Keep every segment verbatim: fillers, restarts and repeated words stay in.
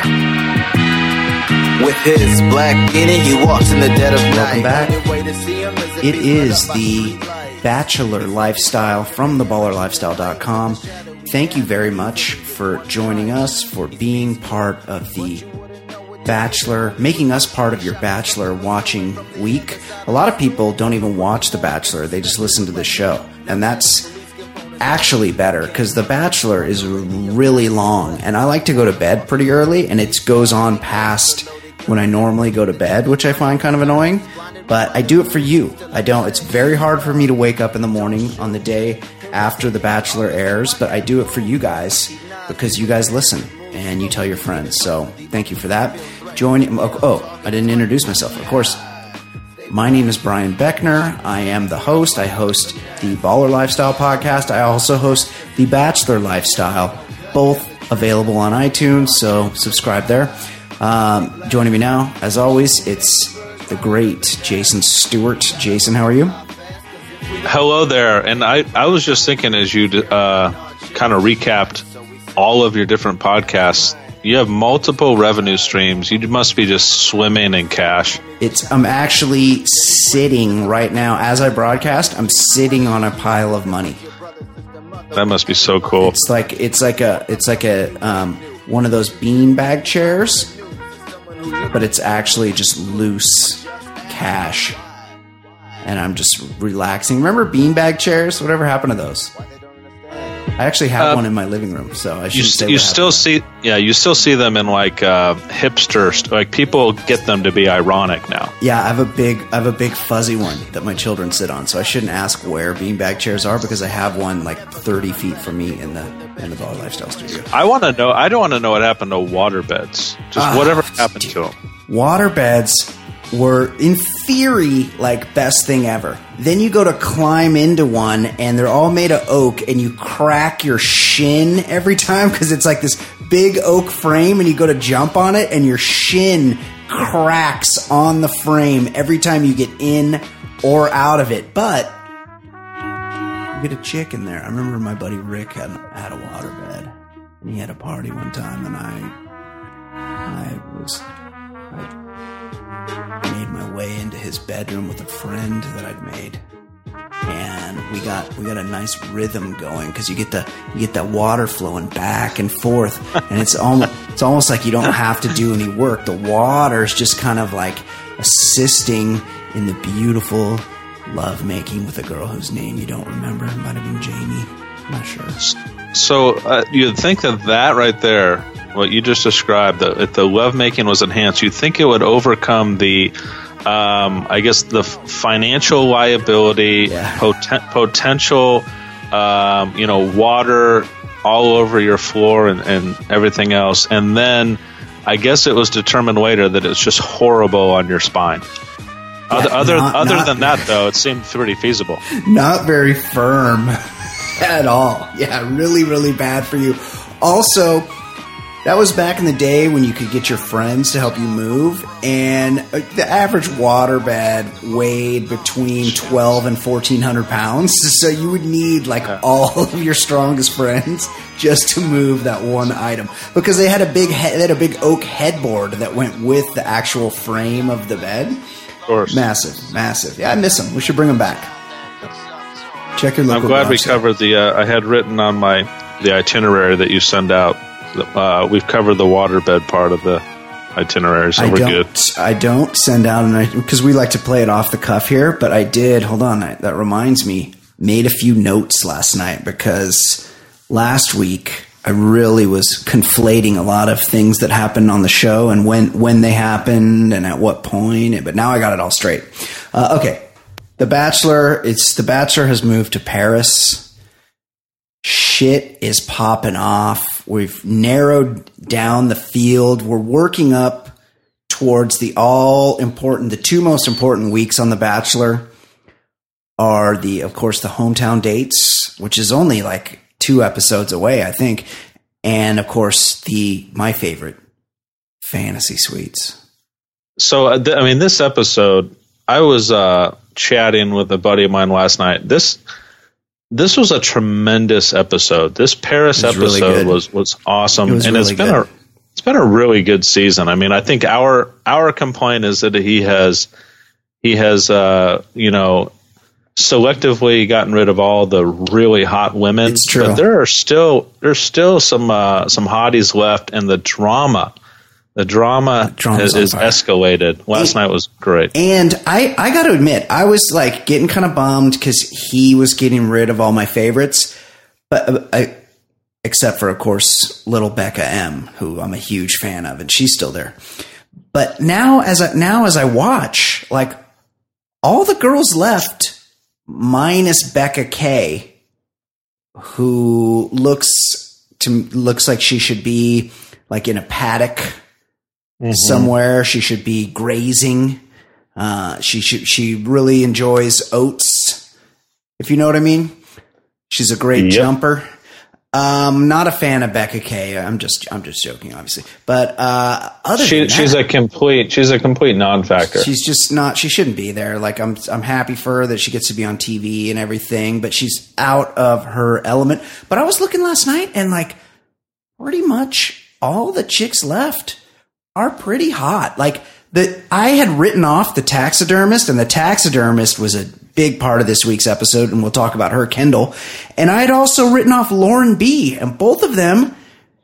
Yeah. With his black beanie, he walks in the dead of night. Welcome back. It is the Baller Lifestyle from the baller lifestyle dot com. Thank you very much for joining us, for being part of the Bachelor, making us part of your Bachelor watching week. A lot of people don't even watch The Bachelor. They just listen to the show. And that's actually better because The Bachelor is really long. And I like to go to bed pretty early, and it goes on past when I normally go to bed, which I find kind of annoying. But I do it for you. I don't. It's very hard for me to wake up in the morning on the day after The Bachelor airs, but I do it for you guys because you guys listen. And you tell your friends. So thank you for that. Join. Oh, oh, I didn't introduce myself. Of course, my name is Brian Beckner. I am the host. I host the Baller Lifestyle Podcast. I also host the Bachelor Lifestyle, both available on iTunes. So subscribe there. Um, joining me now, as always, it's the great Jason Stewart. Jason, how are you? Hello there. And I, I was just thinking as you uh, kind of recapped all of your different podcasts, you have multiple revenue streams. You must be just swimming in cash. It's I'm actually sitting right now as I broadcast. I'm sitting on a pile of money. That must be so cool. It's like it's like a it's like a um, one of those beanbag chairs, but it's actually just loose cash, and I'm just relaxing. Remember beanbag chairs? Whatever happened to those? I actually have uh, one in my living room, so I should say. You still see, yeah, you still see them in like uh, hipster, st- like people get them to be ironic now. Yeah, I have a big, I have a big fuzzy one that my children sit on, so I shouldn't ask where beanbag chairs are because I have one like thirty feet from me in the in the Baller Lifestyle Studio. I want to know. I don't want to know what happened to water beds. Just uh, whatever happened dude, to them. Water beds were in theory like best thing ever. Then you go to climb into one and they're all made of oak and you crack your shin every time because it's like this big oak frame and you go to jump on it and your shin cracks on the frame every time you get in or out of it. But you get a chick in there. I remember my buddy Rick had, had a waterbed and he had a party one time and I I was... I, made my way into his bedroom with a friend that I'd made, and we got we got a nice rhythm going because you get the you get that water flowing back and forth, and it's almost it's almost like you don't have to do any work. The water is just kind of like assisting in the beautiful love making with a girl whose name you don't remember. It might have been Jamie. I'm not sure. So uh, you'd think that that right there. What you just described, the, if the lovemaking was enhanced, you'd think it would overcome the, um, I guess, the financial liability, yeah. poten- potential, um, you know, water all over your floor and, and everything else. And then I guess it was determined later that it's just horrible on your spine. Yeah, other not, other not, than that, though, it seemed pretty feasible. Not very firm at all. Yeah, really, really bad for you. Also... that was back in the day when you could get your friends to help you move, and the average waterbed weighed between twelve and fourteen hundred pounds. So you would need like all of your strongest friends just to move that one item because they had a big he- they had a big oak headboard that went with the actual frame of the bed. Of course, massive, massive. Yeah, I miss them. We should bring them back. Check your local. I'm glad we covered the. Uh, I had written on my the itinerary that you send out. Uh, we've covered the waterbed part of the itinerary, so I we're good. I don't send out an because we like to play it off the cuff here, but I did. Hold on, I, that reminds me. Made a few notes last night because last week I really was conflating a lot of things that happened on the show and when when they happened and at what point. But now I got it all straight. Uh, okay, The Bachelor. It's The Bachelor has moved to Paris. Shit is popping off. We've narrowed down the field. We're working up towards the all important, the two most important weeks on The Bachelor are the, of course, the hometown dates, which is only like two episodes away, I think. And of course the, my favorite fantasy suites. So, I mean, this episode, I was uh, chatting with a buddy of mine last night. This, This was a tremendous episode. This Paris episode really was, was awesome. It was and really it's been good. a it's It's been a really good season. I mean, I think our our complaint is that he has he has uh, you know, selectively gotten rid of all the really hot women. It's true. But there are still there's still some uh, some hotties left, and the drama. The drama is, is escalated. Last and, night was great. And I, I got to admit, I was like getting kind of bummed because he was getting rid of all my favorites, but I, except for, of course, little Becca M, who I'm a huge fan of, and she's still there. But now as I, now as I watch, like all the girls left minus Becca K, who looks to looks like she should be like in a paddock. Mm-hmm. Somewhere she should be grazing. Uh, she should, she really enjoys oats, if you know what I mean. She's a great yep. jumper. Um, not a fan of Becca K. I'm just I'm just joking, obviously. But uh, other she, than that, she's a complete she's a complete non-factor. She's just not. She shouldn't be there. Like I'm I'm happy for her that she gets to be on T V and everything, but she's out of her element. But I was looking last night and like pretty much all the chicks left are pretty hot. Like the, I had written off the taxidermist, and the taxidermist was a big part of this week's episode. And we'll talk about her, Kendall. And I had also written off Lauren B, and both of them,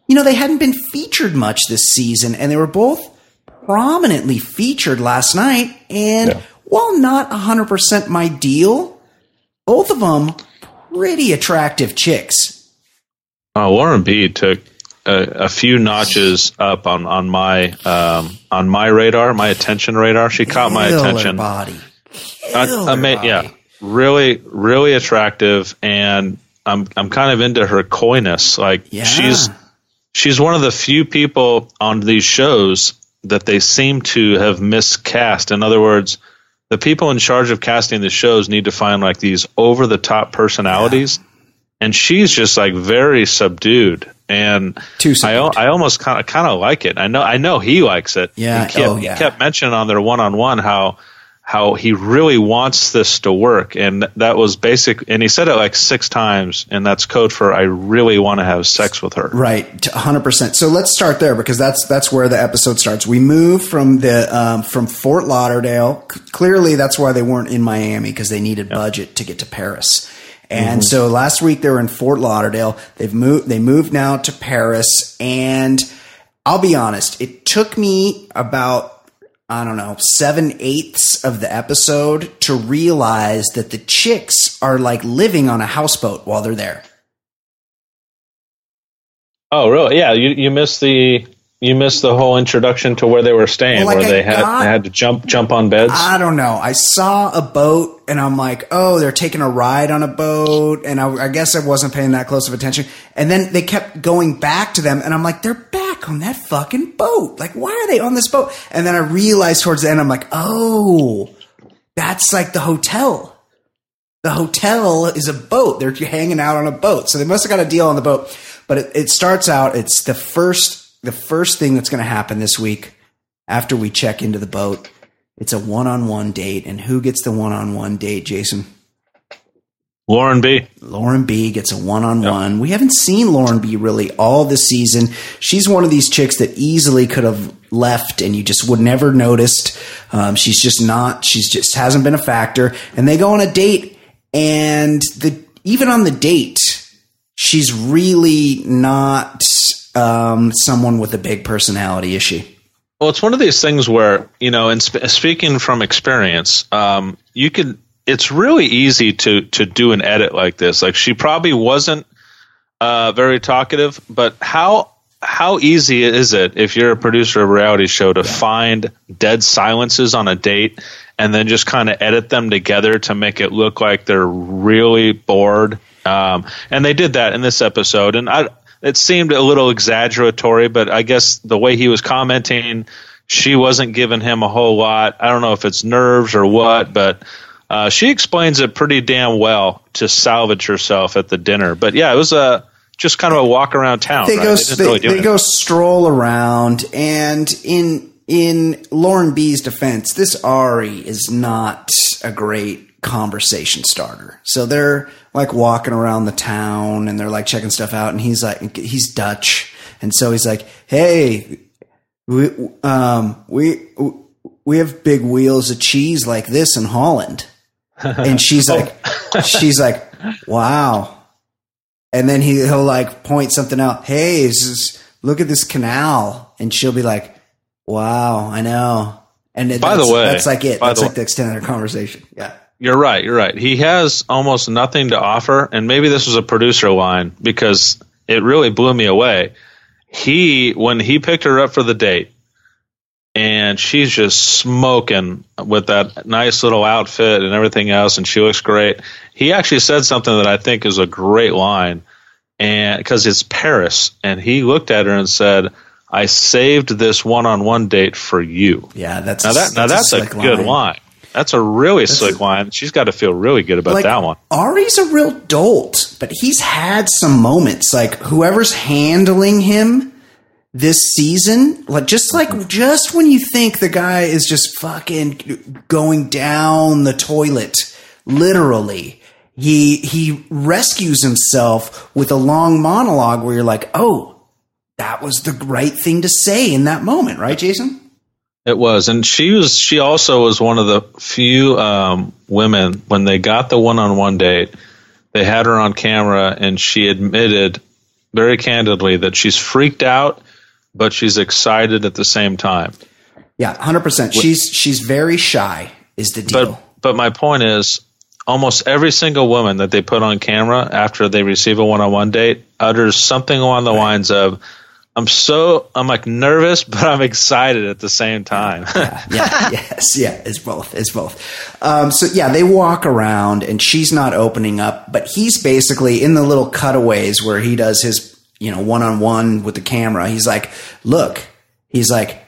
you know, they hadn't been featured much this season, and they were both prominently featured last night. And yeah. while not a hundred percent my deal, both of them pretty attractive chicks. Uh, Lauren B took A, a few notches up on on my um, on my radar, my attention radar. She caught Kill my attention. Her body. Kill I, I mean, her body. Yeah, really, really attractive, and I'm I'm kind of into her coyness. Like yeah. she's she's one of the few people on these shows that they seem to have miscast. In other words, the people in charge of casting the shows need to find like these over the top personalities, yeah. and she's just like very subdued. And I, I almost kind of kind of like it. I know I know he likes it. Yeah, he kept, oh, yeah. he kept mentioning on their one on one how how he really wants this to work, and that was basic. And he said it like six times, and that's code for I really want to have sex with her. Right, one hundred percent. So let's start there because that's that's where the episode starts. We move from the um, from Fort Lauderdale. C- clearly, that's why they weren't in Miami because they needed yep. budget to get to Paris. And mm-hmm. so last week they were in Fort Lauderdale. They've moved, they moved now to Paris. And I'll be honest, it took me about, I don't know, seven eighths of the episode to realize that the chicks are like living on a houseboat while they're there. Oh, really? Yeah. You, you missed the, you missed the whole introduction to where they were staying, well, like where I they had, got, they had to jump, jump on beds. I don't know. I saw a boat. And I'm like, oh, they're taking a ride on a boat. And I, I guess I wasn't paying that close of attention. And then they kept going back to them. And I'm like, they're back on that fucking boat. Like, why are they on this boat? And then I realized towards the end, I'm like, oh, that's like the hotel. The hotel is a boat. They're hanging out on a boat. So they must have got a deal on the boat. But it, it starts out, it's the first, the first thing that's going to happen this week after we check into the boat. It's a one-on-one date, and who gets the one-on-one date, Jason? Lauren B. Lauren B gets a one-on-one. Yep. We haven't seen Lauren B really all this season. She's one of these chicks that easily could have left, and you just would never noticed. Um, she's just not. She's just hasn't been a factor. And they go on a date, and the even on the date, she's really not um, someone with a big personality, is she? Well, it's one of these things where, you know, and sp- speaking from experience, um, you could, it's really easy to, to do an edit like this. Like she probably wasn't uh, very talkative, but how, how easy is it if you're a producer of a reality show to yeah. find dead silences on a date and then just kind of edit them together to make it look like they're really bored. Um, and they did that in this episode. And I, It seemed a little exaggeratory, but I guess the way he was commenting, she wasn't giving him a whole lot. I don't know if it's nerves or what, but uh, she explains it pretty damn well to salvage herself at the dinner. But yeah, it was a just kind of a walk around town. They right? go, they, they, really they go stroll around, and in in Lauren B's defense, this Ari is not a great conversation starter. So they're like walking around the town and they're like checking stuff out. And he's like, he's Dutch. And so he's like, hey, We um we we have big wheels of cheese like this in Holland, and she's like, she's like, wow. And then he he'll like point something out. Hey, this is, look at this canal, and she'll be like, wow, I know. And it, by the way, that's like it. That's like the extent of our conversation. Yeah. You're right. You're right. He has almost nothing to offer. And maybe this was a producer line because it really blew me away. He, when he picked her up for the date and she's just smoking with that nice little outfit and everything else, and she looks great. He actually said something that I think is a great line, and because it's Paris. And he looked at her and said, I saved this one-on-one date for you. Yeah, that's now, that, now that's, that's a good line. line. That's a really that's slick a, line. She's got to feel really good about like, that one. Ari's a real dolt, but he's had some moments. Like whoever's handling him this season, like just like just when you think the guy is just fucking going down the toilet, literally, he he rescues himself with a long monologue where you're like, oh. That was the right thing to say in that moment, right, Jason? It was. And she was. She also was one of the few um, women, when they got the one-on-one date, they had her on camera, and she admitted very candidly that she's freaked out, but she's excited at the same time. Yeah, one hundred percent. She's she's very shy is the deal. But, but my point is, almost every single woman that they put on camera after they receive a one-on-one date utters something along the right. lines of, I'm so, I'm like nervous, but I'm excited at the same time. yeah, yeah, yes, yeah, it's both, it's both. Um, so yeah, they walk around and she's not opening up, but he's basically in the little cutaways where he does his, you know, one-on-one with the camera. He's like, look, he's like,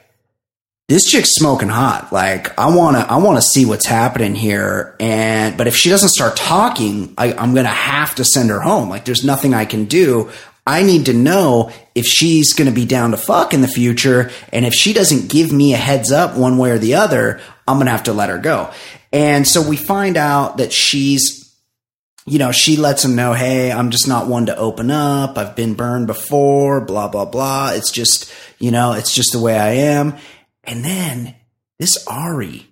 this chick's smoking hot. Like I want to, I want to see what's happening here. And, but if she doesn't start talking, I, I'm going to have to send her home. Like there's nothing I can do. I need to know if she's going to be down to fuck in the future. And if she doesn't give me a heads up one way or the other, I'm going to have to let her go. And so we find out that she's, you know, she lets him know, hey, I'm just not one to open up. I've been burned before, blah, blah, blah. It's just, you know, it's just the way I am. And then this Ari,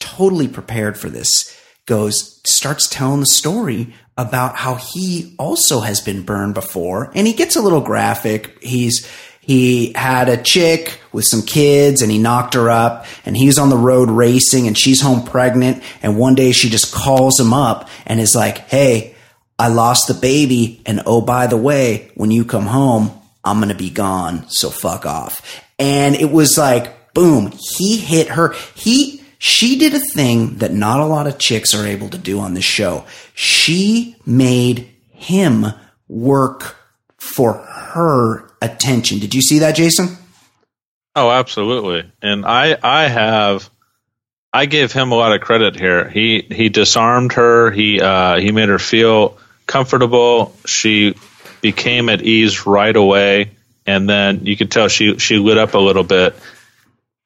totally prepared for this, goes, starts telling the story about how he also has been burned before. And he gets a little graphic. He's, he had a chick with some kids and he knocked her up and he's on the road racing and she's home pregnant. And one day she just calls him up and is like, hey, I lost the baby. And oh, by the way, when you come home, I'm going to be gone. So fuck off. And it was like, boom, he hit her. He, she did a thing that not a lot of chicks are able to do on this show. She made him work for her attention. Did you see that, Jason? Oh, absolutely. And I, I have, I give him a lot of credit here. He, he disarmed her. He, uh, he made her feel comfortable. She became at ease right away. And then you could tell she, she lit up a little bit.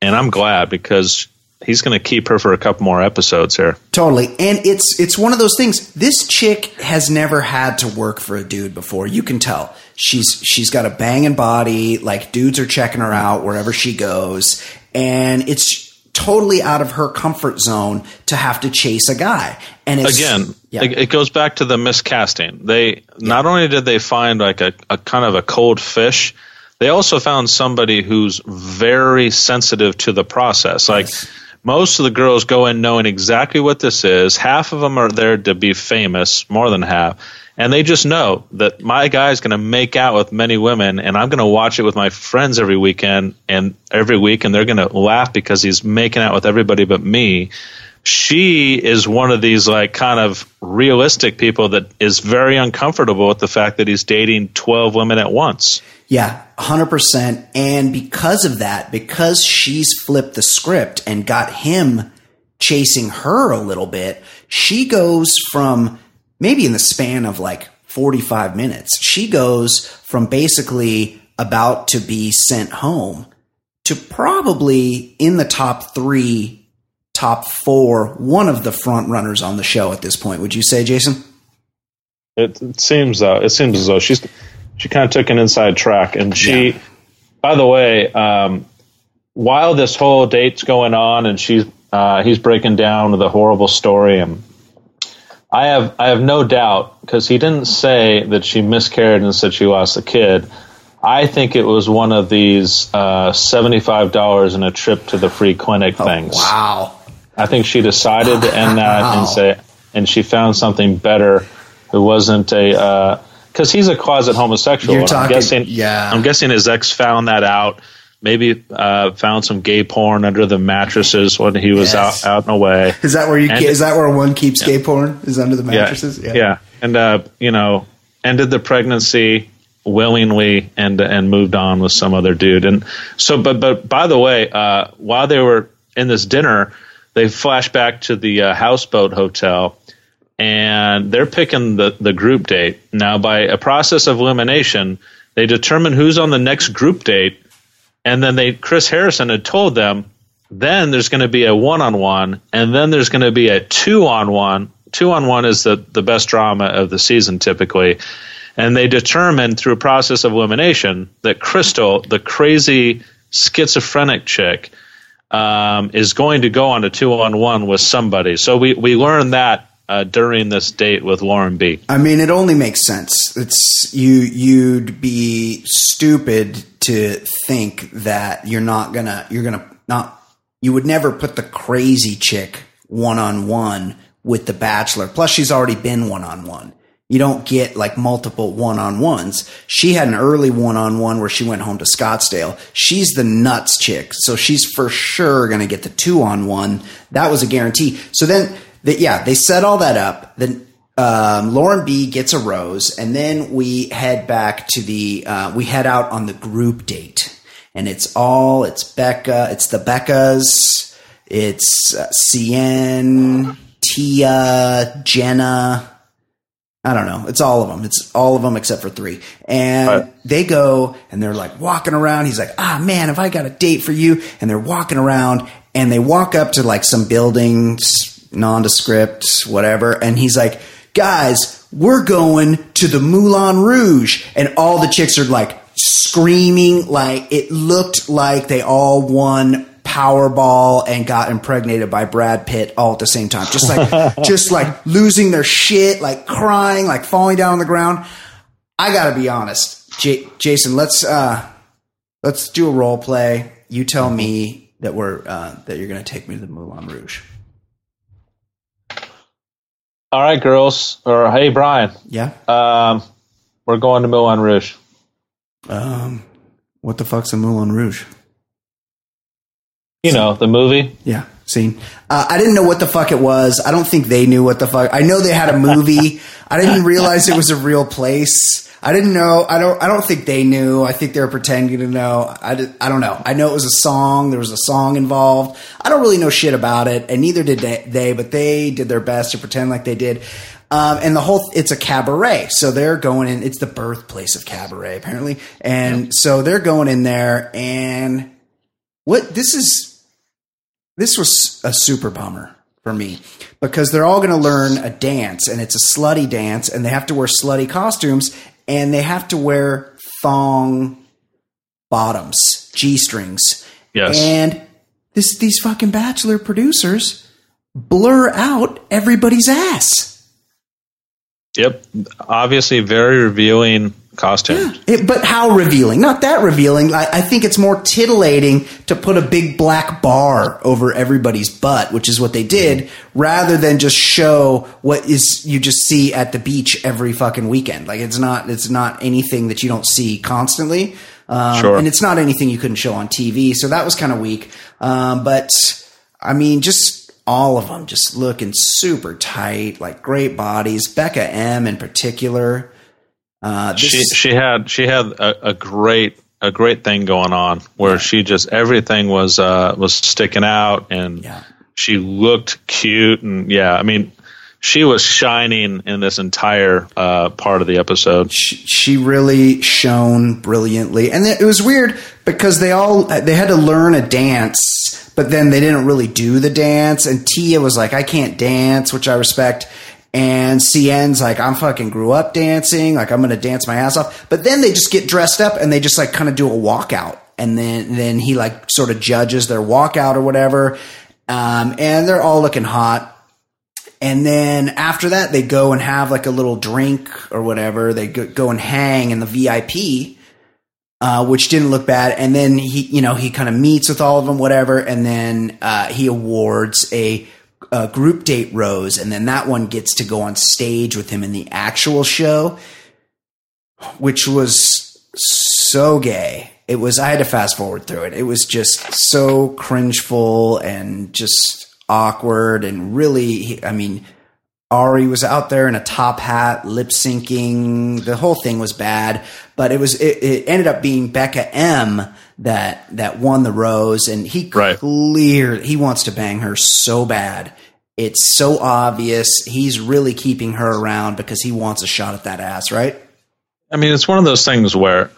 And I'm glad because he's going to keep her for a couple more episodes here. Totally. And it's it's one of those things. This chick has never had to work for a dude before. You can tell. She's she's got a banging body. Like dudes are checking her out wherever she goes. And it's totally out of her comfort zone to have to chase a guy. And it's, again, yeah. it, it goes back to the miscasting. They yeah. not only did they find like a, a kind of a cold fish, they also found somebody who's very sensitive to the process. Like yes. most of the girls go in knowing exactly what this is. Half of them are there to be famous, more than half. And they just know that my guy's going to make out with many women and I'm going to watch it with my friends every weekend and every week. And they're going to laugh because he's making out with everybody but me. She is one of these like kind of realistic people that is very uncomfortable with the fact that he's dating twelve women at once. Yeah, one hundred percent. And because of that, because she's flipped the script and got him chasing her a little bit, she goes from maybe in the span of like forty-five minutes, she goes from basically about to be sent home to probably in the top three top four, one of the front runners on the show at this point. Would you say, Jason? It, it seems though. It seems as though she's she kind of took an inside track, and she. Yeah. By the way, um, while this whole date's going on and she's uh, he's breaking down the horrible story, and I have I have no doubt, because he didn't say that she miscarried and said she lost the kid. I think it was one of these uh, seventy-five dollars and a trip to the free clinic things. Oh, wow. I think she decided to end that wow. and say, and she found something better. It wasn't a, because uh, he's a closet homosexual. You're talking, I'm guessing, yeah. I'm guessing his ex found that out. Maybe uh, found some gay porn under the mattresses when he was yes. out, out and away. Is that where you? And, is that where one keeps yeah. gay porn? Is under the mattresses? Yeah. yeah. yeah. And uh, you know, ended the pregnancy willingly and and moved on with some other dude. And so, but but by the way, uh, while they were in this dinner, they flash back to the uh, houseboat hotel, and they're picking the the group date. Now, by a process of elimination, they determine who's on the next group date. And then they, Chris Harrison had told them, then there's going to be a one-on-one, and then there's going to be a two-on-one. Two-on-one is the, the best drama of the season, typically. And they determined through a process of elimination that Krystal, the crazy schizophrenic chick, um, is going to go on a two-on-one with somebody. So we, we learned that uh, during this date with Lauren B. I mean, it only makes sense. It's you. You'd be stupid to think that you're not gonna, you're gonna not, you would never put the crazy chick one on one with the bachelor. Plus, she's already been one on one. You don't get like multiple one on ones. She had an early one on one where she went home to Scottsdale. She's the nuts chick, so she's for sure gonna get the two on one. That was a guarantee. So then, that yeah, they set all that up. Then Um, Lauren B gets a rose, and then we head back to the, uh, we head out on the group date, and it's all, it's Becca, it's the Beccas, it's uh, C N, Tia, Jenna, I don't know. It's all of them. It's all of them except for three. And right. they go and they're like walking around. He's like, ah, man, have I got a date for you? And they're walking around and they walk up to like some buildings, nondescript, whatever. And he's like, guys, we're going to the Moulin Rouge. And all the chicks are like screaming. Like it looked like they all won Powerball and got impregnated by Brad Pitt all at the same time. Just like, just like losing their shit, like crying, like falling down on the ground. I gotta be honest, J- Jason, let's, uh, let's do a role play. You tell me that we're, uh, that you're going to take me to the Moulin Rouge. All right, girls. Or hey, Brian. Yeah. Um, we're going to Moulin Rouge. Um, what the fuck's a Moulin Rouge? You scene. know, the movie. Yeah, scene. Uh, I didn't know what the fuck it was. I don't think they knew what the fuck. I know they had a movie. I didn't realize it was a real place. I didn't know. I don't. I don't think they knew. I think they were pretending to know. I. Did, I don't know. I know it was a song. There was a song involved. I don't really know shit about it, and neither did they. they but they did their best to pretend like they did. Um, and the whole. It's a cabaret, so they're going in. It's the birthplace of cabaret, apparently, and yep. so they're going in there. And what this is. This was a super bummer for me, because they're all going to learn a dance, and it's a slutty dance, and they have to wear slutty costumes. And they have to wear thong bottoms, G-strings. Yes. And this, these fucking bachelor producers blur out everybody's ass. Yep. Obviously very revealing costume. Yeah. It, but how revealing? Not that revealing. I, I think it's more titillating to put a big black bar over everybody's butt, which is what they did, rather than just show what is you just see at the beach every fucking weekend. Like it's not it's not anything that you don't see constantly. Um, sure. And it's not anything you couldn't show on T V. So that was kind of weak. Um, but I mean, just. All of them just looking super tight, like great bodies. Becca M in particular. Uh, this she she had she had a, a great a great thing going on where yeah. she just everything was uh, was sticking out and yeah. she looked cute and yeah I mean she was shining in this entire uh, part of the episode. She, she really shone brilliantly, and it was weird because they all they had to learn a dance. But then they didn't really do the dance. And Tia was like, I can't dance, which I respect. And C N's like, I'm fucking grew up dancing. Like, I'm going to dance my ass off. But then they just get dressed up and they just like kind of do a walkout and then then he like sort of judges their walkout or whatever. Um, and they're all looking hot. And then after that, they go and have like a little drink or whatever. They go, go and hang in the V I P, uh, which didn't look bad. And then he, you know, he kind of meets with all of them, whatever. And then uh, he awards a, a group date rose. And then that one gets to go on stage with him in the actual show, which was so gay. It was, I had to fast forward through it. It was just so cringeful and just awkward, and really, I mean, Ari was out there in a top hat, lip syncing. The whole thing was bad, but it was, it, it ended up being Becca M that, that won the rose, and he right. clearly, he wants to bang her so bad. It's so obvious. He's really keeping her around because he wants a shot at that ass, right? I mean, it's one of those things where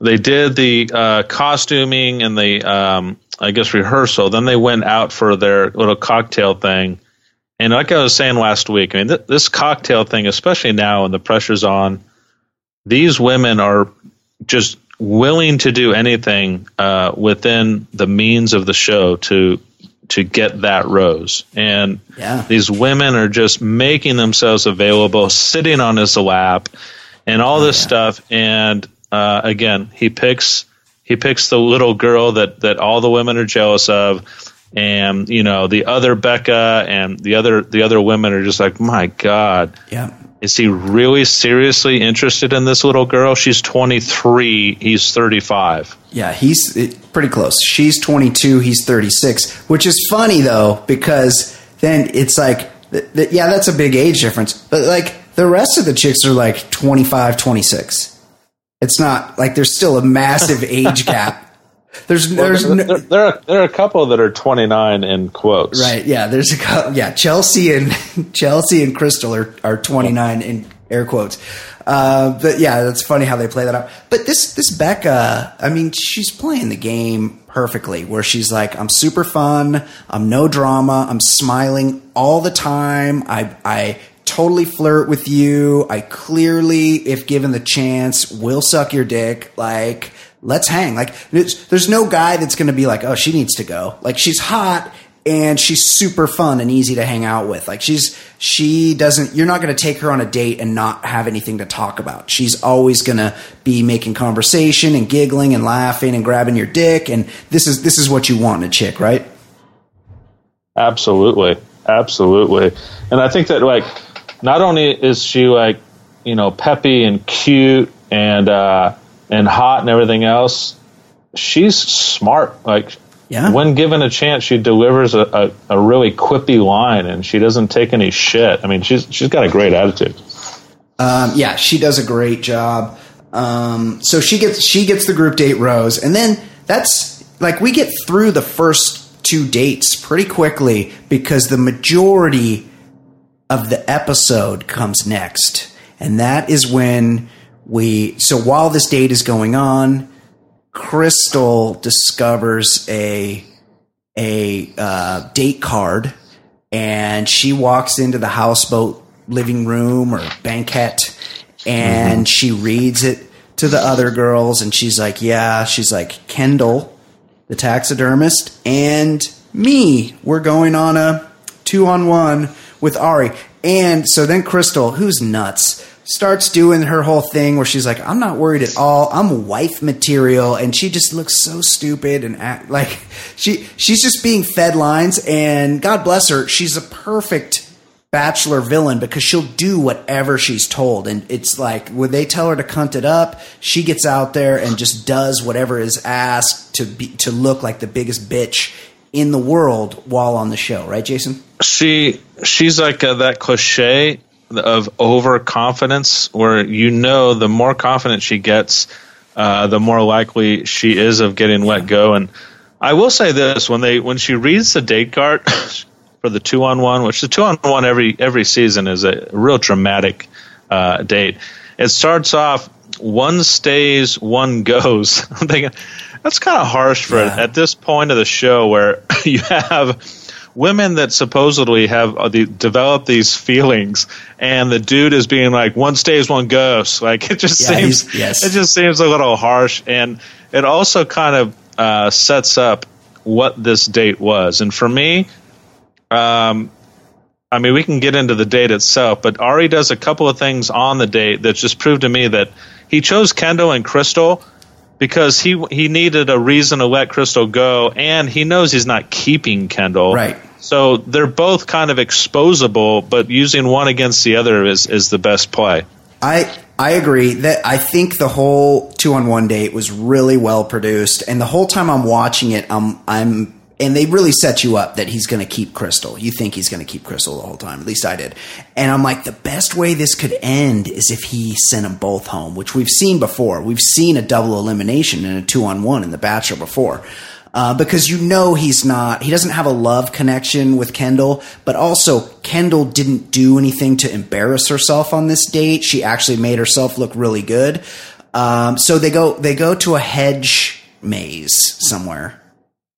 they did the uh, costuming and the, um, I guess, rehearsal. Then they went out for their little cocktail thing. And like I was saying last week, I mean, th- this cocktail thing, especially now when the pressure's on, these women are just willing to do anything uh, within the means of the show to to get that rose. And yeah. these women are just making themselves available, sitting on his lap, and all oh, this yeah. stuff. And Uh, again, he picks he picks the little girl that, that all the women are jealous of, and you know the other Becca and the other the other women are just like, my God, yeah, is he really seriously interested in this little girl? She's twenty-three, he's thirty-five. Yeah, he's it, pretty close. She's twenty-two, he's thirty-six, which is funny though, because then it's like, th- th- yeah, that's a big age difference, but like the rest of the chicks are like twenty-five, twenty-six. It's not like there's still a massive age gap. There's there's well, there, no, there are there are a couple that are twenty-nine in quotes. Right? Yeah. There's a couple. Yeah. Chelsea and Chelsea and Krystal are, are twenty-nine in air quotes. Uh, but yeah, that's funny how they play that out. But this this Becca, I mean, she's playing the game perfectly. Where she's like, I'm super fun. I'm no drama. I'm smiling all the time. I I. totally flirt with you. I clearly, if given the chance, will suck your dick. Like, let's hang. Like, there's no guy that's going to be like, oh, she needs to go. Like, she's hot and she's super fun and easy to hang out with. Like, she's, she doesn't, you're not going to take her on a date and not have anything to talk about. She's always going to be making conversation and giggling and laughing and grabbing your dick. And this is, this is what you want in a chick, right? Absolutely. Absolutely. And I think that, like, not only is she like, you know, peppy and cute and uh, and hot and everything else, she's smart. Like, yeah. when given a chance, she delivers a, a, a really quippy line, and she doesn't take any shit. I mean, she's she's got a great attitude. Um, yeah, she does a great job. Um, so she gets she gets the group date rose, and then that's like we get through the first two dates pretty quickly because the majority of the episode comes next. And that is when we, so while this date is going on, Krystal discovers a, a, uh, date card, and she walks into the houseboat living room or banquette, and mm-hmm. she reads it to the other girls. And she's like, yeah, she's like, Kendall, the taxidermist, and me, we're going on a two on one with Ari. And so then Krystal, who's nuts, starts doing her whole thing where she's like, I'm not worried at all. I'm wife material. And she just looks so stupid and act, like she she's just being fed lines. And God bless her, she's a perfect Bachelor villain because she'll do whatever she's told. And it's like, when they tell her to cunt it up, she gets out there and just does whatever is asked to be, to look like the biggest bitch in the world while on the show, right, Jason? She she's like uh, that cliche of overconfidence, where you know the more confident she gets, uh, the more likely she is of getting yeah. let go. And I will say this: when they when she reads the date card for the two on one, which the two on one every every season is a real dramatic uh, date. It starts off one stays, one goes. I'm thinking that's kind of harsh for yeah. at this point of the show where you have women that supposedly have uh, the, developed these feelings, and the dude is being like, one stays, one goes. Like, it just yeah, seems, yes. it just seems a little harsh. And it also kind of uh, sets up what this date was. And for me, um, I mean, we can get into the date itself, but Ari does a couple of things on the date that just proved to me that he chose Kendall and Krystal because he he needed a reason to let Krystal go, and he knows he's not keeping Kendall. Right. So they're both kind of exposable, but using one against the other is, is the best play. I I agree. That I think the whole two-on-one date was really well produced, and the whole time I'm watching it, I'm I'm and they really set you up that he's going to keep Krystal. You think he's going to keep Krystal the whole time. At least I did. And I'm like, the best way this could end is if he sent them both home, which we've seen before. We've seen a double elimination and a two-on-one in The Bachelor before. Uh, because you know he's not, he doesn't have a love connection with Kendall, but also Kendall didn't do anything to embarrass herself on this date. She actually made herself look really good. Um, so they go, they go to a hedge maze somewhere,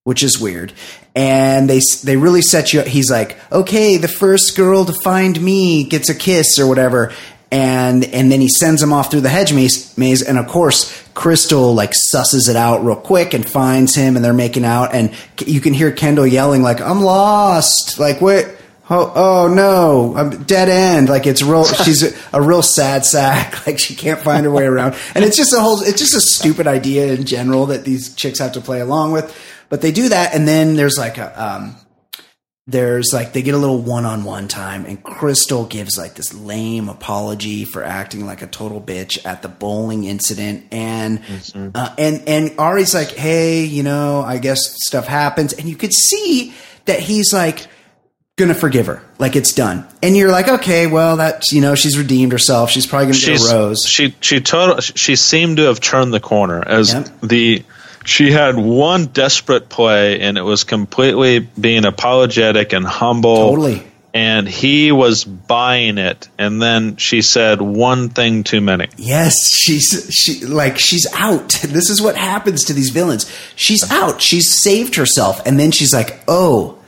which is weird. And they, they really set you up. He's like, okay, the first girl to find me gets a kiss or whatever. And and then he sends him off through the hedge maze, maze. And, of course, Krystal, like, susses it out real quick and finds him, and they're making out. And you can hear Kendall yelling, like, I'm lost. Like, what? Oh, oh no. I'm dead end. Like, it's real – she's a, a real sad sack. Like, she can't find her way around. And it's just a whole – it's just a stupid idea in general that these chicks have to play along with. But they do that, and then there's, like, a um, – There's like, they get a little one-on-one time, and Krystal gives like this lame apology for acting like a total bitch at the bowling incident. And, mm-hmm. uh, and, and Ari's like, hey, you know, I guess stuff happens. And you could see that he's like going to forgive her. Like, it's done. And you're like, okay, well, that's, you know, she's redeemed herself. She's probably going to get a rose. She, she total, she seemed to have turned the corner as yep. the, She had one desperate play, and it was completely being apologetic and humble. Totally. And he was buying it. And then she said one thing too many. Yes. She's she like, she's out. This is what happens to these villains. She's out. She's saved herself. And then she's like, oh,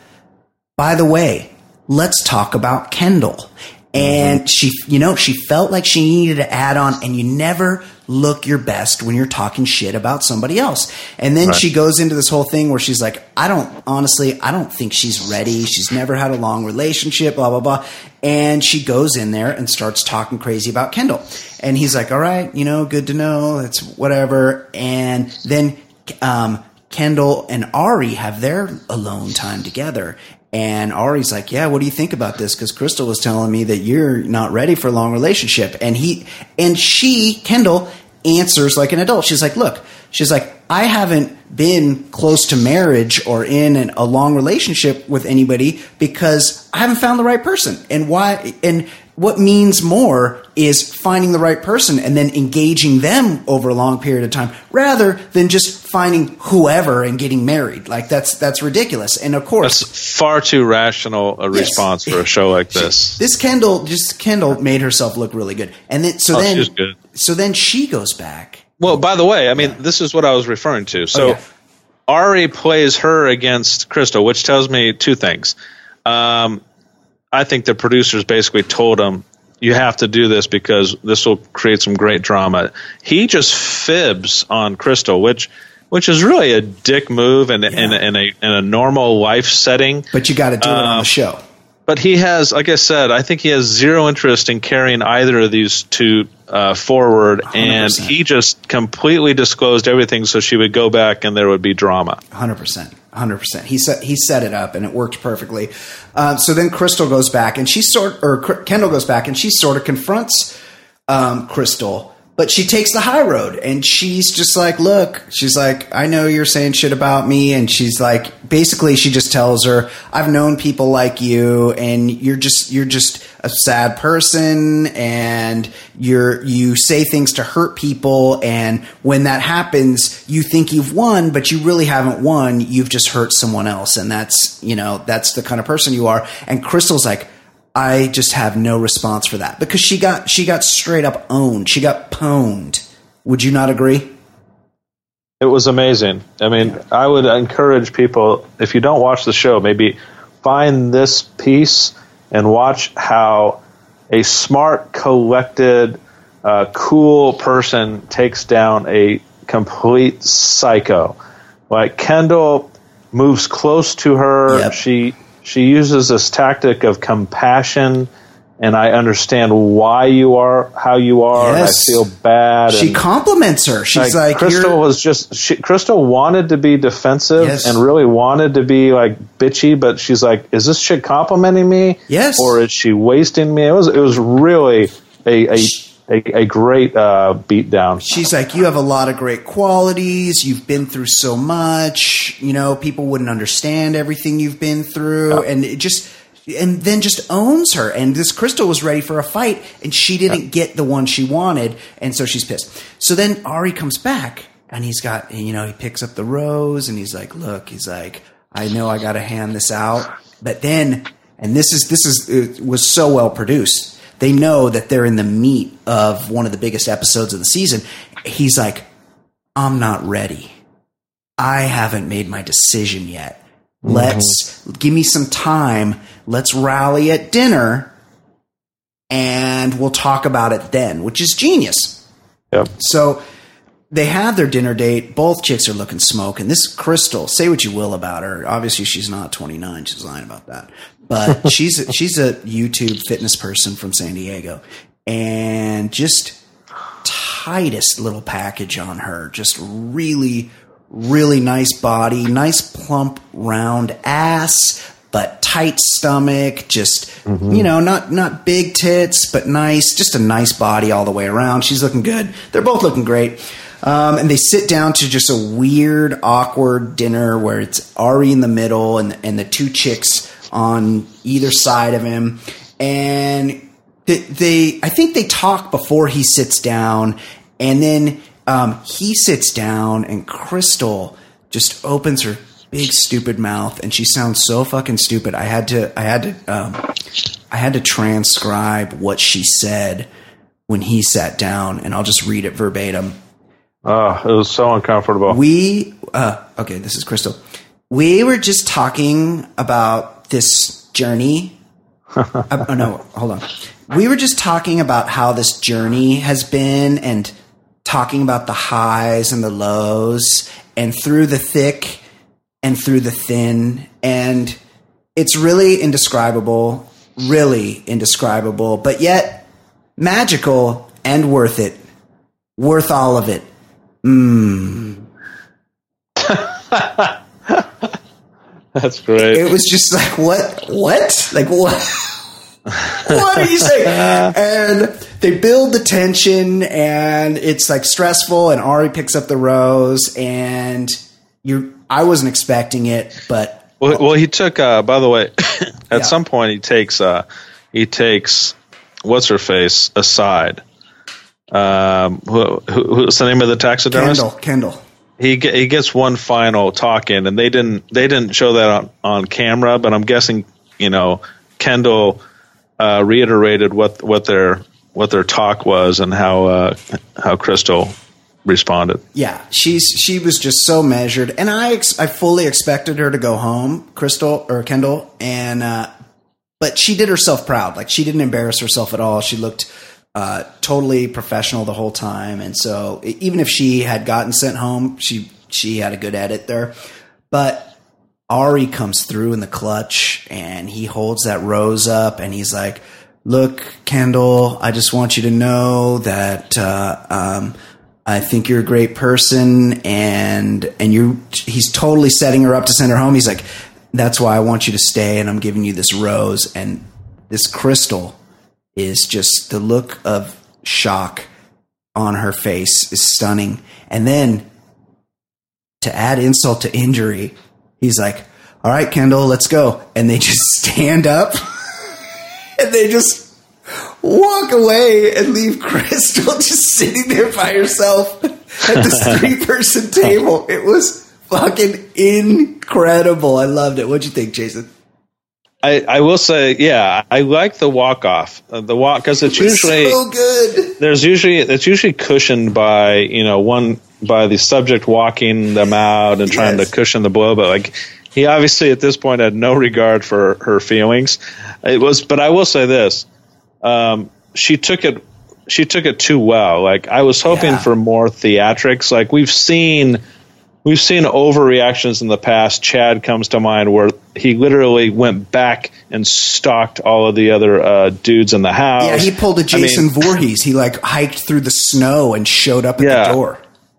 by the way, let's talk about Kendall. And she, you know, she felt like she needed to add on, and you never look your best when you're talking shit about somebody else. And then right. she goes into this whole thing where she's like, I don't, honestly, I don't think she's ready. She's never had a long relationship, blah, blah, blah. And she goes in there and starts talking crazy about Kendall. And he's like, all right, you know, good to know. It's whatever. And then, um, Kendall and Ari have their alone time together. And Ari's like, yeah, what do you think about this? Because Krystal was telling me that you're not ready for a long relationship. And he and she, Kendall, answers like an adult. She's like, look, she's like, I haven't been close to marriage or in an, a long relationship with anybody because I haven't found the right person. And why? And what means more is finding the right person and then engaging them over a long period of time rather than just finding whoever and getting married. Like, that's that's ridiculous. And, of course, that's far too rational a response yes. for a show like this. She, this Kendall, just Kendall made herself look really good. And then, so, oh, then, she was good. So then she goes back. Well, by the way, I mean, yeah. this is what I was referring to. So okay. Ari plays her against Krystal, which tells me two things. Um I think the producers basically told him, you have to do this because this will create some great drama. He just fibs on Krystal, which which is really a dick move in, yeah. in, in, a, in a normal life setting. But you got to do um, it on the show. But he has, like I said, I think he has zero interest in carrying either of these two uh, forward. one hundred percent. And he just completely disclosed everything so she would go back and there would be drama. one hundred percent. one hundred percent. He set, he set it up and it worked perfectly. Um, so then Krystal goes back and she sort or Kendall goes back and she sort of confronts um, Krystal, but she takes the high road and she's just like, look, she's like, I know you're saying shit about me. And she's like, basically she just tells her, I've known people like you and you're just, you're just a sad person and you're, you say things to hurt people. And when that happens, you think you've won, but you really haven't won. You've just hurt someone else. And that's, you know, that's the kind of person you are. And Krystal's like, I just have no response for that because she got she got straight up owned. She got pwned. Would you not agree? It was amazing. I mean, yeah. I would encourage people, if you don't watch the show, maybe find this piece and watch how a smart, collected, uh, cool person takes down a complete psycho. Like, Kendall moves close to her. Yep. She she uses this tactic of compassion, and I understand why you are how you are. Yes. And I feel bad. She and compliments her. She's like, like Krystal was just she, Krystal wanted to be defensive yes. and really wanted to be like bitchy, but she's like, is this chick complimenting me? Yes, or is she wasting me? It was it was really a. a A, a great uh, beatdown. She's like, you have a lot of great qualities. You've been through so much. You know, people wouldn't understand everything you've been through. Yeah. And it just, and then just owns her. And this Krystal was ready for a fight, and she didn't yeah. get the one she wanted. And so she's pissed. So then Ari comes back, and he's got, you know, he picks up the rose, and he's like, look, he's like, I know I got to hand this out. But then, and this is, this is, it was so well produced. They know that they're in the meat of one of the biggest episodes of the season. He's like, I'm not ready. I haven't made my decision yet. Let's mm-hmm. give me some time. Let's rally at dinner and we'll talk about it then, which is genius. Yep. So they have their dinner date. Both chicks are looking smoke. And this Krystal, say what you will about her. Obviously, she's not twenty-nine. She's lying about that. But she's she's a YouTube fitness person from San Diego, and just tightest little package on her. Just really, really nice body, nice plump round ass, but tight stomach. Just mm-hmm. you know, not not big tits, but nice. Just a nice body all the way around. She's looking good. They're both looking great. Um, and they sit down to just a weird, awkward dinner where it's Ari in the middle and and the two chicks on either side of him. And they, they I think they talk before he sits down, and then um, he sits down, and Krystal just opens her big stupid mouth, and she sounds so fucking stupid. I had to I had to um, I had to transcribe what she said when he sat down, and I'll just read it verbatim. Oh, it was so uncomfortable. We uh, okay, this is Krystal. We were just talking about this journey. uh, oh no, hold on. We were just talking about how this journey has been, and talking about the highs and the lows, and through the thick and through the thin. And it's really indescribable, really indescribable, but yet magical and worth it. Worth all of it. Mmm. That's great. It was just like, what? What? Like, what? What are you saying? And they build the tension, and it's like stressful, and Ari picks up the rose, and you I wasn't expecting it, but well, well he took uh, by the way, at yeah. some point he takes uh, he takes what's her face aside. Um who, who, who's the name of the taxidermist? Kendall, Kendall. He he gets one final talk in, and they didn't they didn't show that on, on camera, but I'm guessing, you know, Kendall uh, reiterated what what their what their talk was, and how uh, how Krystal responded. Yeah, she's she was just so measured, and I ex- I fully expected her to go home, Krystal or Kendall, and uh, but she did herself proud. Like, she didn't embarrass herself at all. She looked Uh, totally professional the whole time. And so even if she had gotten sent home, she, she had a good edit there. But Ari comes through in the clutch, and he holds that rose up, and he's like, look, Kendall, I just want you to know that, uh, um, I think you're a great person, and, and you, he's totally setting her up to send her home. He's like, that's why I want you to stay, and I'm giving you this rose. And this Krystal is just the look of shock on her face is stunning. And then to add insult to injury, he's like, all right, Kendall, let's go. And they just stand up and they just walk away and leave Krystal just sitting there by herself at this three person table. It was fucking incredible. I loved it. What'd you think, Jason? I, I will say, yeah, I like the walk off uh, the walk, because it's usually so good. There's usually it's usually cushioned by, you know, one by the subject walking them out and yes. trying to cushion the blow. But like, he obviously at this point had no regard for her feelings. It was, but I will say this: um, she took it. she took it too well. Like, I was hoping yeah. for more theatrics. Like, we've seen we've seen overreactions in the past. Chad comes to mind, where he literally went back and stalked all of the other uh, dudes in the house. Yeah, he pulled a Jason I mean, Voorhees. He like hiked through the snow and showed up at yeah. the door.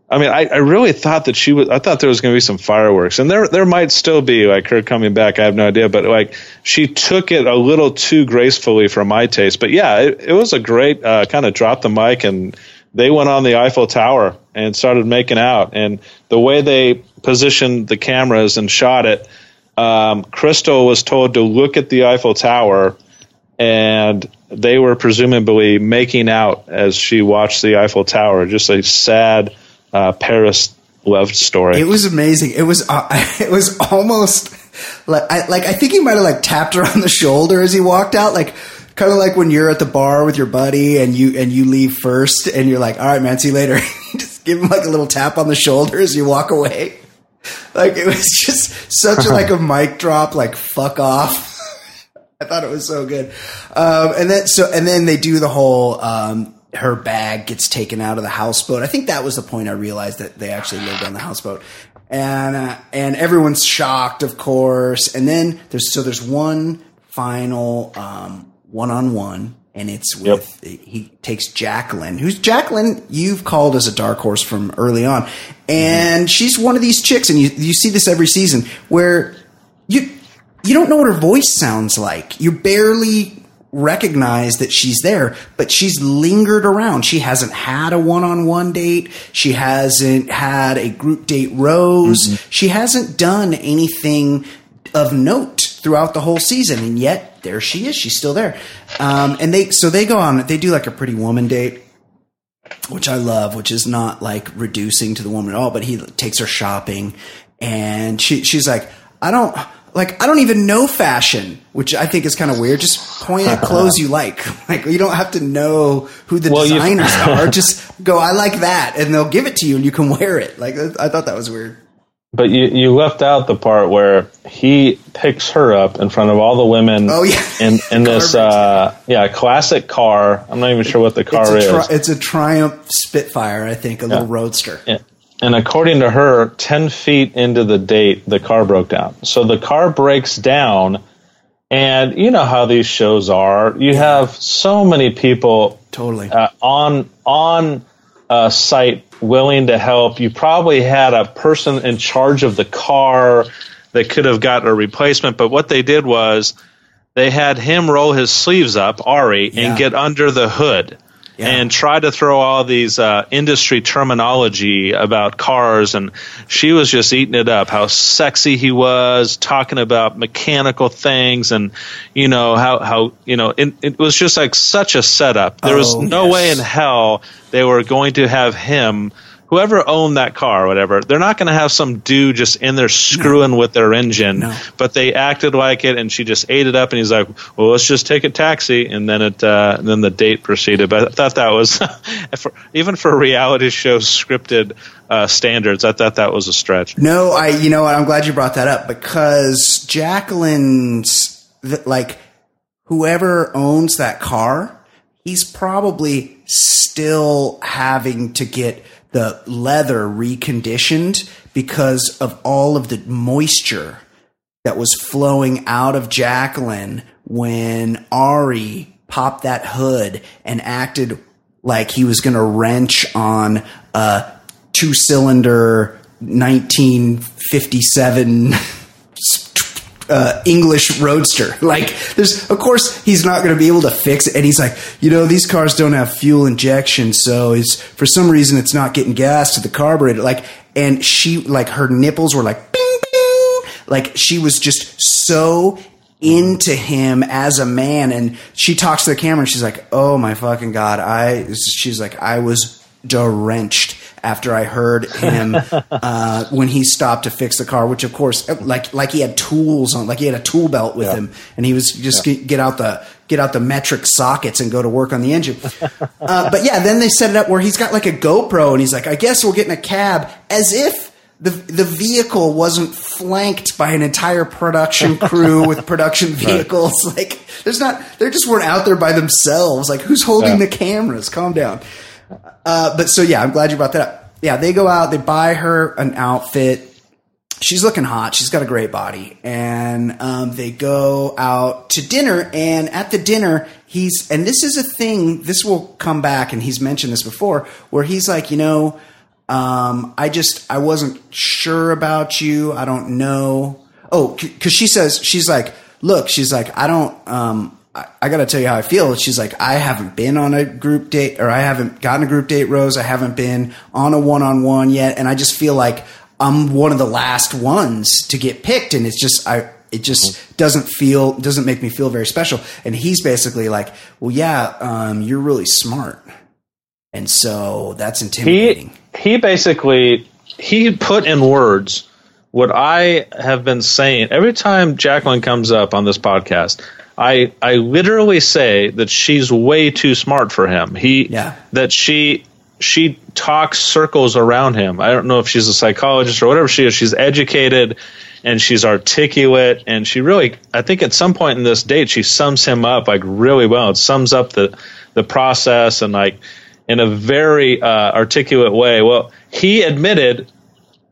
I mean, I, I really thought that she was. I thought there was going to be some fireworks, and there there might still be, like, her coming back. I have no idea, but like, she took it a little too gracefully for my taste. But yeah, it, it was a great uh, kind of drop the mic, and they went on the Eiffel Tower and started making out. And the way they positioned the cameras and shot it, um, Krystal was told to look at the Eiffel Tower, and they were presumably making out as she watched the Eiffel Tower. Just a sad. Uh, Paris love story. It was amazing. It was uh, it was almost like I, like I think he might have like tapped her on the shoulder as he walked out, like kind of like when you're at the bar with your buddy and you and you leave first and you're like, all right, man, see you later. Just give him like a little tap on the shoulder as you walk away. Like, it was just such a, like a mic drop, like fuck off. I thought it was so good. Um, and then so and then they do the whole. Um, her bag gets taken out of the houseboat. I think that was the point I realized that they actually lived on the houseboat, and, uh, and everyone's shocked, of course. And then there's, so there's one final, um, one-on-one, and it's with, yep. he takes Jacqueline, who's Jacqueline you've called as a dark horse from early on. And mm-hmm. she's one of these chicks. And you, you see this every season where you, you don't know what her voice sounds like. You barely recognize that she's there, but she's lingered around. She hasn't had a one-on-one date. She hasn't had a group date rose. Mm-hmm. She hasn't done anything of note throughout the whole season. And yet there she is. She's still there. Um, and they, so they go on, they do like a Pretty Woman date, which I love, which is not like reducing to the woman at all, but he takes her shopping, and she, she's like, I don't, Like, I don't even know fashion, which I think is kind of weird. Just point at clothes you like. Like, you don't have to know who the well, designers are. Just go, I like that, and they'll give it to you, and you can wear it. Like, I thought that was weird. But you, you left out the part where he picks her up in front of all the women oh, yeah. in, in this uh, yeah classic car. I'm not even sure what the car it's a tri- is. It's a Triumph Spitfire, I think, a yeah. little roadster. Yeah. And according to her, ten feet into the date, the car broke down. So the car breaks down, and you know how these shows are. You have so many people totally uh, on on uh, site willing to help. You probably had a person in charge of the car that could have got a replacement. But what they did was they had him roll his sleeves up, Ari, yeah. and get under the hood. Yeah. And try to throw all these uh, industry terminology about cars, and she was just eating it up. How sexy he was, talking about mechanical things, and you know how how you know it, it was just like such a setup. There was oh, no yes. way in hell they were going to have him. Whoever owned that car or whatever, they're not going to have some dude just in there screwing no. with their engine. No. But they acted like it, and she just ate it up. And he's like, "Well, let's just take a taxi," and then it, uh, and then the date proceeded. But I thought that was, for, even for reality show scripted uh, standards, I thought that was a stretch. No, I, you know, I'm glad you brought that up, because Jacqueline's like, whoever owns that car, he's probably still having to get the leather reconditioned because of all of the moisture that was flowing out of Jacqueline when Ari popped that hood and acted like he was going to wrench on a two-cylinder nineteen fifty-seven uh, English roadster. Like, there's, of course, he's not going to be able to fix it. And he's like, you know, these cars don't have fuel injection, so it's, for some reason, it's not getting gas to the carburetor. Like, and she, like, her nipples were like, bing, bing. Like, she was just so into him as a man. And she talks to the camera, and she's like, oh my fucking God. I, she's like, I was drenched after I heard him uh, when he stopped to fix the car, which of course, like like he had tools on, like he had a tool belt with yeah. him, and he was just yeah. get out the get out the metric sockets and go to work on the engine. uh, but yeah, then they set it up where he's got like a GoPro, and he's like, I guess we're getting a cab, as if the the vehicle wasn't flanked by an entire production crew with production vehicles. Right. Like there's not, they just weren't out there by themselves. Like who's holding yeah. the cameras? Calm down. Uh, but so yeah, I'm glad you brought that up. Yeah. They go out, they buy her an outfit. She's looking hot. She's got a great body. And, um, they go out to dinner, and at the dinner he's, and this is a thing, this will come back. And he's mentioned this before, where he's like, you know, Um, I just, I wasn't sure about you. I don't know. Oh, c- cause she says, she's like, look, she's like, I don't, um, I, I gotta tell you how I feel. She's like, I haven't been on a group date, or I haven't gotten a group date, Rose. I haven't been on a one-on-one yet. And I just feel like I'm one of the last ones to get picked. And it's just, I, it just doesn't feel, doesn't make me feel very special. And he's basically like, well, yeah, um, you're really smart. And so that's intimidating. He- He basically, he put in words what I have been saying. Every time Jacqueline comes up on this podcast, I I literally say that she's way too smart for him. He yeah. That she she talks circles around him. I don't know if she's a psychologist or whatever she is. She's educated and she's articulate, and she really, I think at some point in this date, she sums him up like really well. It sums up the, the process and like in a very uh, articulate way. Well, he admitted,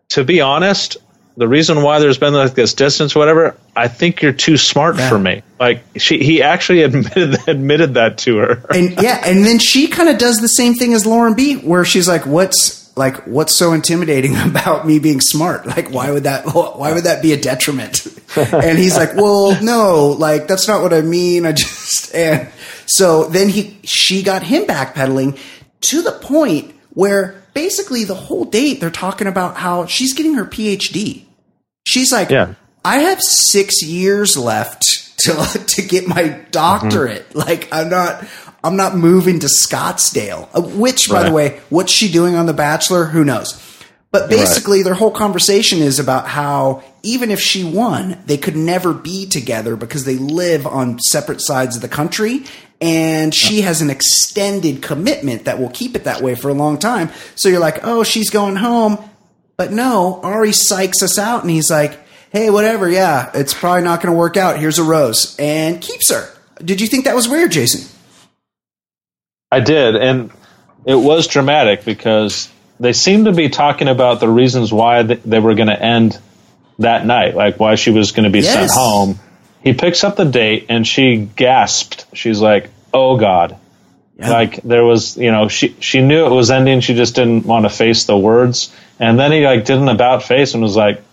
to be honest, the reason why there's been like this distance, whatever, I think you're too smart yeah. for me. Like she, he actually admitted admitted that to her. And yeah, and then she kind of does the same thing as Lauren B, where she's like, "What's like what's so intimidating about me being smart? Like why would that why would that be a detriment?" And he's like, "Well, no, like that's not what I mean. I just and so then he she got him backpedaling." To the point where basically the whole date they're talking about how she's getting her P H D. She's like, yeah. I have six years left to to get my doctorate. Mm-hmm. Like I'm not, I'm not moving to Scottsdale. Which, by right. the way, what's she doing on The Bachelor? Who knows? But basically, right. their whole conversation is about how even if she won, they could never be together because they live on separate sides of the country. And she has an extended commitment that will keep it that way for a long time. So you're like, oh, she's going home. But no, Ari psychs us out. And he's like, hey, whatever. Yeah, it's probably not going to work out. Here's a rose. And keeps her. Did you think that was weird, Jason? I did. And it was dramatic because they seemed to be talking about the reasons why they were going to end that night. Like why she was going to be yes. sent home. He picks up the date, and she gasped. She's like, oh, God. Yeah. Like, there was, you know, she she knew it was ending. She just didn't want to face the words. And then he, like, did an about face and was like,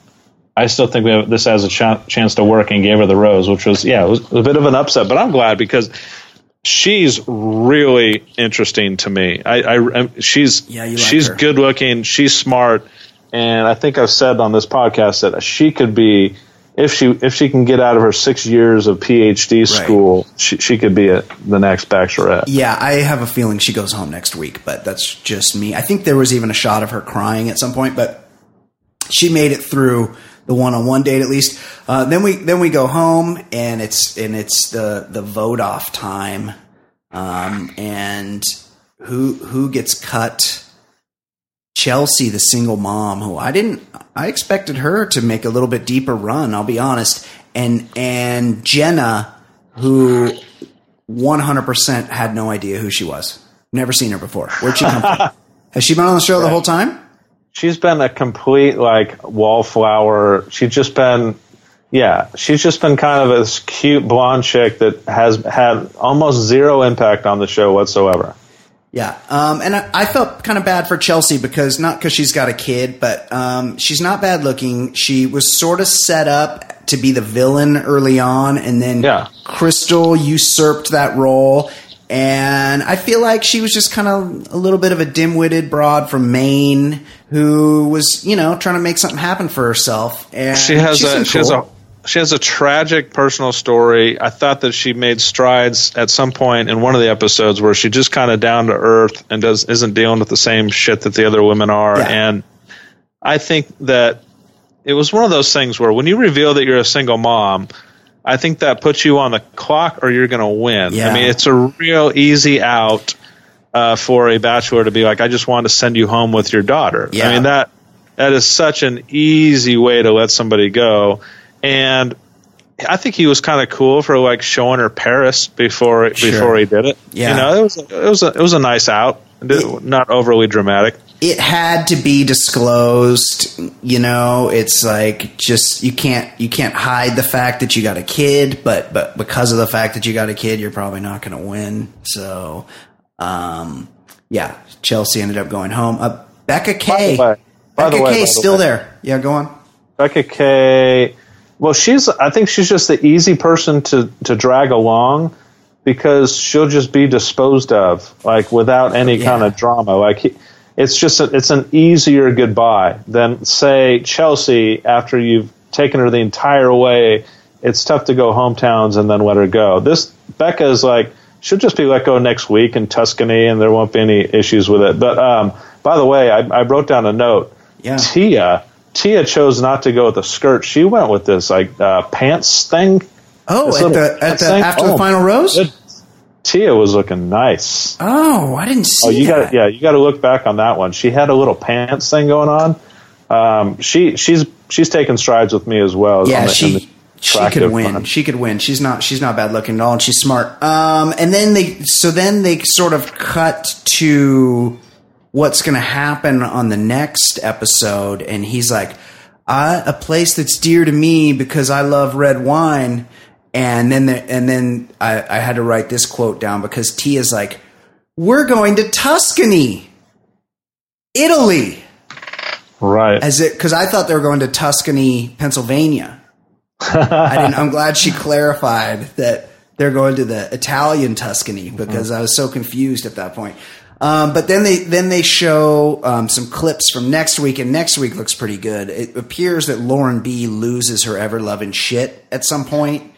I still think we have, this has a ch- chance to work, and gave her the rose, which was, yeah, it was a bit of an upset. But I'm glad because she's really interesting to me. I, I She's, yeah, you like she's her. Good-looking. She's smart. And I think I've said on this podcast that she could be – If she if she can get out of her six years of P H D school, right. she, she could be a, the next bachelorette. Yeah, I have a feeling she goes home next week, but that's just me. I think there was even a shot of her crying at some point, but she made it through the one-on-one date at least. Uh, then we then we go home, and it's and it's the the vote off time, um, and who who gets cut? Chelsea, the single mom, who I didn't, I expected her to make a little bit deeper run. I'll be honest. And, and Jenna, who one hundred percent had no idea who she was. Never seen her before. Where'd she come from? Has she been on the show right. the whole time? She's been a complete like wallflower. She's just been, yeah, she's just been kind of this cute blonde chick that has had almost zero impact on the show whatsoever. Yeah, um, and I, I felt kind of bad for Chelsea because not because she's got a kid, but um, she's not bad looking. She was sort of set up to be the villain early on, and then yeah. Krystal usurped that role. And I feel like she was just kind of a little bit of a dim-witted broad from Maine who was, you know, trying to make something happen for herself. And she has a, cool. she has a she has a tragic personal story. I thought that she made strides at some point in one of the episodes where she just kind of down to earth and does isn't dealing with the same shit that the other women are. Yeah. And I think that it was one of those things where when you reveal that you're a single mom, I think that puts you on the clock or you're going to win. Yeah. I mean, it's a real easy out uh, for a bachelor to be like, I just want to send you home with your daughter. Yeah. I mean, that That is such an easy way to let somebody go. And I think he was kind of cool for like showing her Paris before sure. before he did it. Yeah, you know, it was it was a, it was a nice out, it, not overly dramatic. It had to be disclosed, you know. It's like just you can't you can't hide the fact that you got a kid, but but because of the fact that you got a kid, you're probably not going to win. So, um, yeah, Chelsea ended up going home. Uh, Becca K. By the way, by Becca K. still way. there. Yeah, go on. Becca K. Well, she's. I think she's just the easy person to, to drag along because she'll just be disposed of, like without any yeah. kind of drama. Like he, it's just a, it's an easier goodbye than say Chelsea after you've taken her the entire way. It's tough to go hometowns and then let her go. This Becca is like she'll just be let go next week in Tuscany and there won't be any issues with it. But um, by the way, I, I wrote down a note. Yeah. Tia. Tia chose not to go with a skirt. She went with this like uh, pants thing. Oh, at the, at the thing. after oh, the final rose? It, Tia was looking nice. Oh, I didn't see. Oh, you got yeah, you got to look back on that one. She had a little pants thing going on. Um, she she's she's taking strides with me as well. Yeah, on the, she on she could win. Front. She could win. She's not she's not bad looking at all, and she's smart. Um, and then they so then they sort of cut to what's going to happen on the next episode. And he's like, I, a place that's dear to me because I love red wine. And then, the, and then I, I had to write this quote down because Tia's like, we're going to Tuscany, Italy. Right. As it, cause I thought they were going to Tuscany, Pennsylvania. I didn't, I'm glad she clarified that they're going to the Italian Tuscany because mm-hmm. I was so confused at that point. Um, but then they then they show um, some clips from next week, and next week looks pretty good. It appears that Lauren B loses her ever-loving shit at some point.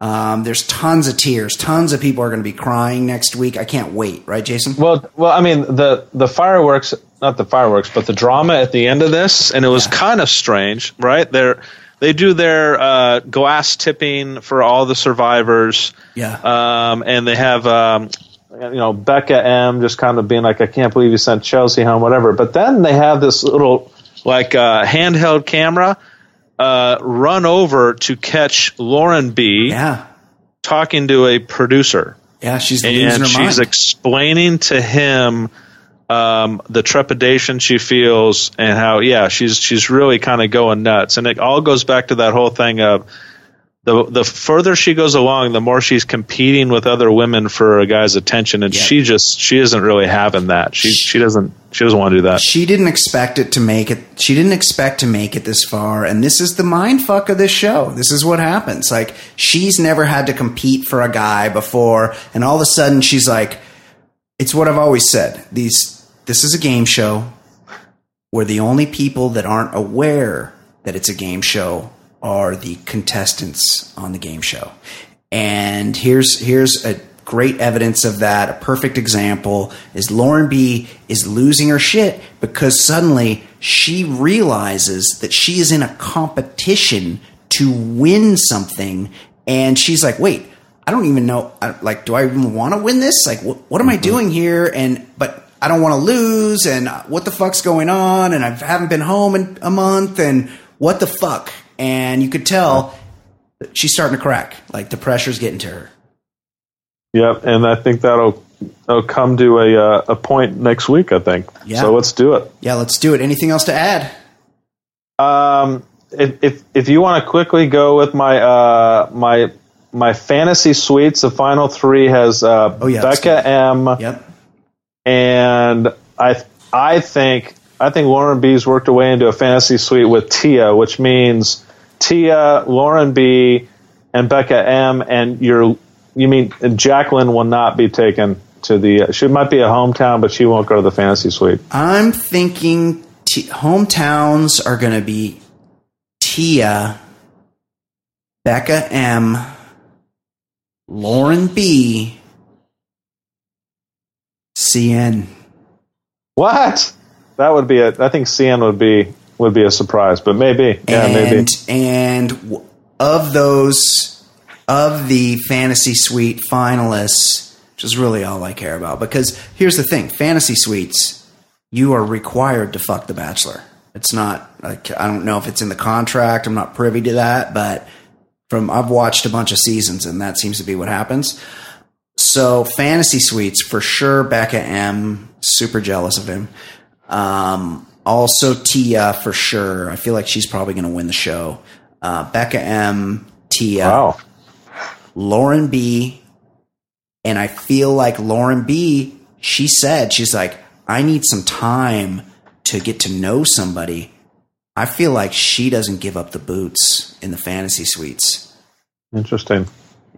Um, there's tons of tears. Tons of people are going to be crying next week. I can't wait. Right, Jason? Well, well, I mean, the, the fireworks – not the fireworks, but the drama at the end of this, and it was yeah. kind of strange, right? They're, they do their uh, glass tipping for all the survivors. Yeah. Um, and they have um, – you know, Becca M just kind of being like, I can't believe you sent Chelsea home, whatever. But then they have this little, like, uh, handheld camera uh, run over to catch Lauren B. Yeah. talking to a producer. Yeah, she's losing her mind. And she's explaining to him um, the trepidation she feels and how, yeah, she's she's really kind of going nuts. And it all goes back to that whole thing of, The the further she goes along, the more she's competing with other women for a guy's attention, and yeah. she just she isn't really having that. She she doesn't she doesn't want to do that. She didn't expect it to make it. She didn't expect to make it this far, and this is the mind fuck of this show. This is what happens. Like she's never had to compete for a guy before, and all of a sudden she's like, "It's what I've always said. These this is a game show. We're the only people that aren't aware that it's a game show." Are the contestants on the game show. And here's here's a great evidence of that. A perfect example is Lauren B is losing her shit because suddenly she realizes that she is in a competition to win something. And she's like, wait, I don't even know. I, like, do I even want to win this? Like, wh- what am mm-hmm. I doing here? And but I don't want to lose. And what the fuck's going on? And I haven't been home in a month. And what the fuck? And you could tell she's starting to crack. Like the pressure's getting to her. Yep, and I think that'll, that'll come to a uh, a point next week, I think. Yeah. So let's do it. Yeah, let's do it. Anything else to add? Um, if if, if you want to quickly go with my uh my my fantasy suites, the final three has uh oh, yeah, Becca M. Yep. And I I think I think Lauren B's worked away into a fantasy suite with Tia, which means Tia, Lauren B, and Becca M, and your you mean Jacqueline will not be taken to the. She might be a hometown, but she won't go to the fantasy suite. I'm thinking t- hometowns are going to be Tia, Becca M, Lauren B, C N. What? That would be it. I think C N would be would be a surprise, but maybe. Yeah, and, maybe. And of those of the fantasy suite finalists, which is really all I care about, because here's the thing: fantasy suites, you are required to fuck the Bachelor. It's not like, I don't know if it's in the contract. I'm not privy to that, but from I've watched a bunch of seasons and that seems to be what happens. So fantasy suites for sure. Becca M, super jealous of him. Um, also Tia for sure. I feel like she's probably going to win the show. Uh, Becca M, Tia, wow. Lauren B. And I feel like Lauren B, she said, she's like, I need some time to get to know somebody. I feel like she doesn't give up the boots in the fantasy suites. Interesting.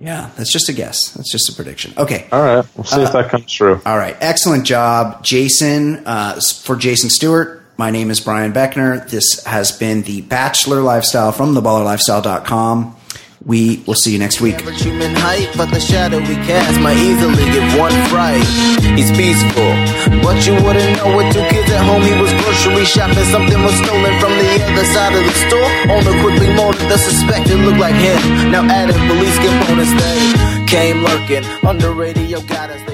Yeah, that's just a guess. That's just a prediction. Okay. All right. We'll see uh, if that comes true. All right. Excellent job, Jason. Uh, for Jason Stewart, my name is Brian Beckner. This has been The Bachelor Lifestyle from the baller lifestyle dot com. We will see you next week. Average human height, but the shadow we cast might easily give one fright. He's peaceful, but you wouldn't know it. Two kids at home, he was grocery shopping. Something was stolen from the other side of the store. Owner quickly molded the suspected, looked like him. Now added police components, they came lurking. Under radio got us.